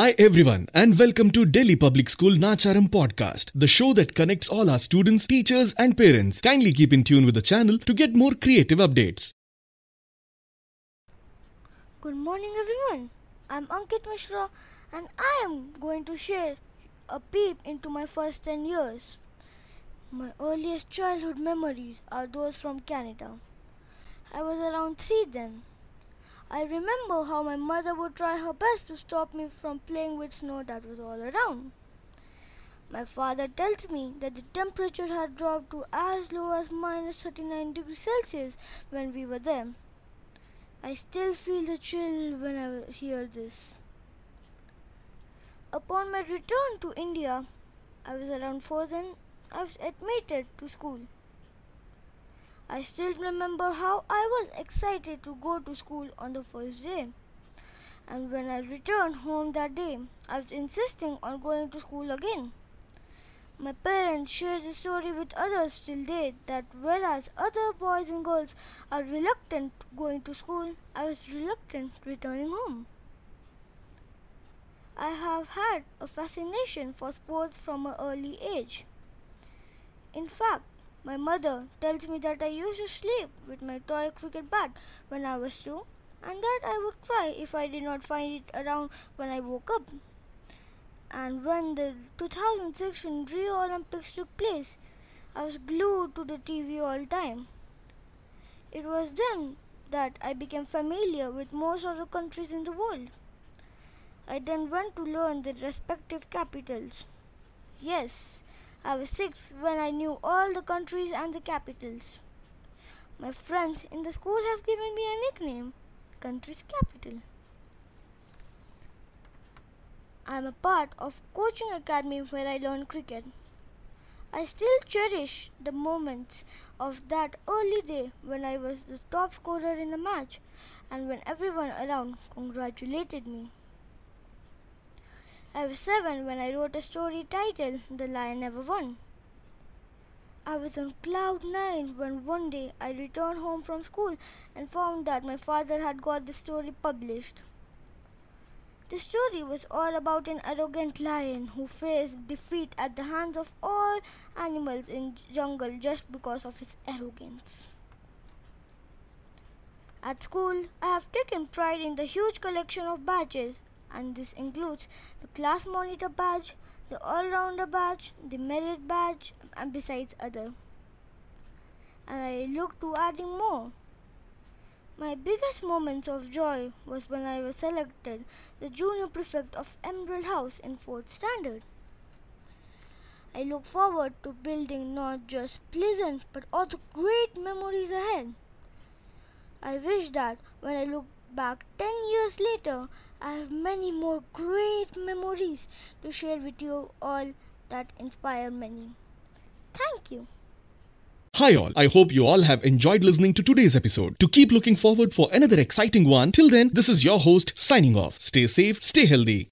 Hi everyone and welcome to Delhi Public School Nacharam podcast, the show that connects all our students, teachers and parents. Kindly keep in tune with the channel to get more creative updates. Good morning everyone. I'm Ankit Mishra and I am going to share a peep into my first 10 years. My earliest childhood memories are those from Canada. I was around 3 then. I remember how my mother would try her best to stop me from playing with snow that was all around. My father tells me that the temperature had dropped to as low as minus 39 degrees Celsius when we were there. I still feel the chill when I hear this. Upon my return to India, I was around 4 then, I was admitted to school. I still remember how I was excited to go to school on the first day. And when I returned home that day, I was insisting on going to school again. My parents share the story with others till date that whereas other boys and girls are reluctant going to school, I was reluctant returning home. I have had a fascination for sports from an early age. In fact, my mother tells me that I used to sleep with my toy cricket bat when I was 2 and that I would cry if I did not find it around when I woke up. And when the 2016 Rio Olympics took place, I was glued to the TV all the time. It was then that I became familiar with most of the countries in the world. I then went to learn their respective capitals. Yes, I was 6 when I knew all the countries and the capitals. My friends in the school have given me a nickname, Country's Capital. I am a part of coaching academy where I learn cricket. I still cherish the moments of that early day when I was the top scorer in a match and when everyone around congratulated me. I was 7 when I wrote a story titled, The Lion Never Won. I was on cloud 9 when one day I returned home from school and found that my father had got the story published. The story was all about an arrogant lion who faced defeat at the hands of all animals in jungle just because of his arrogance. At school, I have taken pride in the huge collection of badges. And this includes the class monitor badge, the all-rounder badge, the merit badge, and besides other. And I look to adding more. My biggest moments of joy was when I was selected the junior prefect of Emerald House in 4th standard. I look forward to building not just pleasant but also great memories ahead. I wish that when I look back 10 years later, I have many more great memories to share with you all that inspire many. Thank you. Hi all, I hope you all have enjoyed listening to today's episode. To keep looking forward for another exciting one, till then, this is your host signing off. Stay safe, stay healthy.